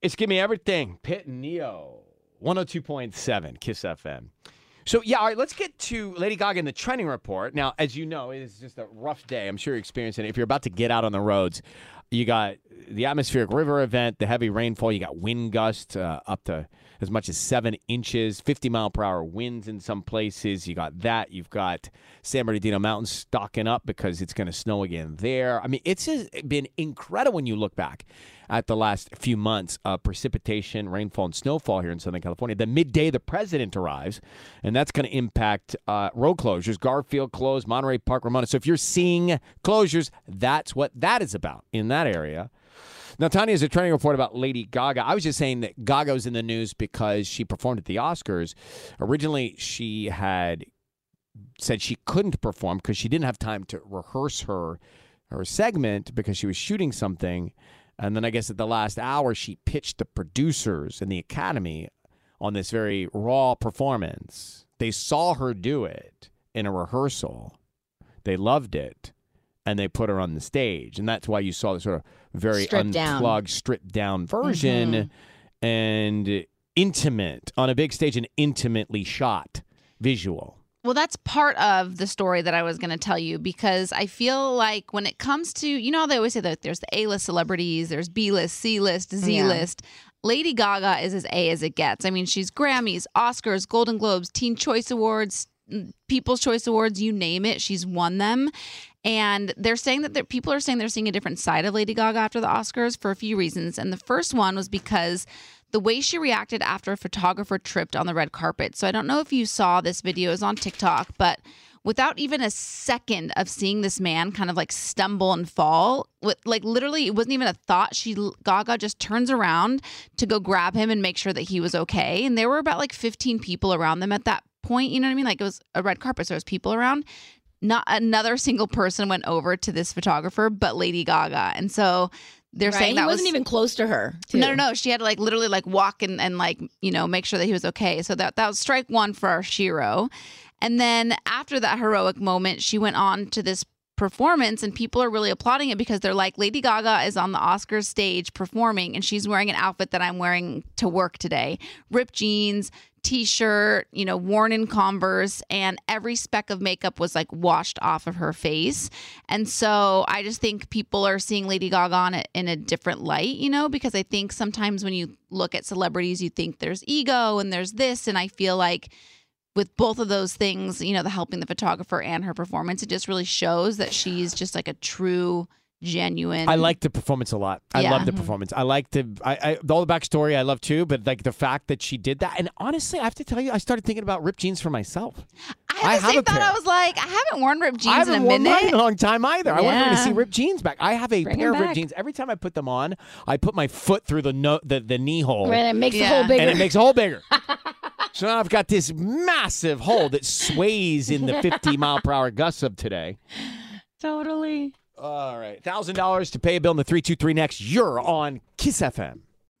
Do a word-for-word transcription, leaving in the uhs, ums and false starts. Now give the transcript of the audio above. It's Give Me Everything, Pitt and Neo, one oh two point seven, KISS F M. So, yeah, all right, let's get to Lady Gaga and the trending report. Now, as you know, it is just a rough day. I'm sure you're experiencing it. If you're about to get out on the roads, you got the atmospheric river event, the heavy rainfall. You got wind gusts uh, up to as much as seven inches, fifty mile per hour winds in some places. You got that. You've got San Bernardino Mountains stocking up because it's going to snow again there. I mean, it's just been incredible when you look back at the last few months of precipitation, rainfall, and snowfall here in Southern California. Then midday, the president arrives, and that's going to impact uh, road closures. Garfield closed, Monterey Park, Ramona. So if you're seeing closures, that's what that is about in that area. Now, Tanya has a trending report about Lady Gaga. I was just saying that Gaga was in the news because she performed at the Oscars. Originally, she had said she couldn't perform because she didn't have time to rehearse her, her segment because she was shooting something. And then I guess at the last hour, she pitched the producers and the Academy on this very raw performance. They saw her do it in a rehearsal. They loved it, and they put her on the stage. And that's why you saw the sort of very stripped unplugged, down. stripped down version mm-hmm. and intimate, on a big stage, an intimately shot visual. Well, that's part of the story that I was going to tell you, because I feel like when it comes to, you know, they always say that there's the A-list celebrities, there's B-list, C-list, Z-list. Yeah. Lady Gaga is as A as it gets. I mean, she's Grammys, Oscars, Golden Globes, Teen Choice Awards, People's Choice Awards, you name it, she's won them. And they're saying that they're, people are saying they're seeing a different side of Lady Gaga after the Oscars for a few reasons. And the first one was because the way she reacted after a photographer tripped on the red carpet. So I don't know if you saw this video. It was on TikTok, but without even a second of seeing this man kind of like stumble and fall, with, like literally it wasn't even a thought. She Gaga just turns around to go grab him and make sure that he was okay. And there were about like fifteen people around them at that point. You know what I mean? Like it was a red carpet, so there was people around. Not another single person went over to this photographer, but Lady Gaga. And so they're right. saying that he wasn't was, even close to her. Too. No, no, no. She had to like literally like walk and, and like, you know, make sure that he was okay. So that, that was strike one for our Shiro. And then after that heroic moment, she went on to this performance, and people are really applauding it because they're like, Lady Gaga is on the Oscars stage performing, and she's wearing an outfit that I'm wearing to work today. Ripped jeans, T-shirt, you know, worn in Converse, and every speck of makeup was like washed off of her face. And so I just think people are seeing Lady Gaga on it in a different light, you know, because I think sometimes when you look at celebrities, you think there's ego and there's this. And I feel like with both of those things, you know, the helping the photographer and her performance, it just really shows that she's just like a true genuine. I like the performance a lot. Yeah. I love the performance. I like the I, I all the backstory I love too, but like the fact that she did that. And honestly, I have to tell you, I started thinking about ripped jeans for myself. I, I have a pair. I was like, I haven't worn ripped jeans I haven't in a worn minute. Mine in a long time either. Yeah. I wanted to see ripped jeans back. I have a Bring pair of ripped jeans. Every time I put them on, I put my foot through the no, the, the knee hole. Right, and it makes yeah. the hole bigger. And it makes the hole bigger. So now I've got this massive hole that sways in the fifty mile per hour gusts of today. Totally. All right. one thousand dollars to pay a bill in the three two three next. You're on KISS F M.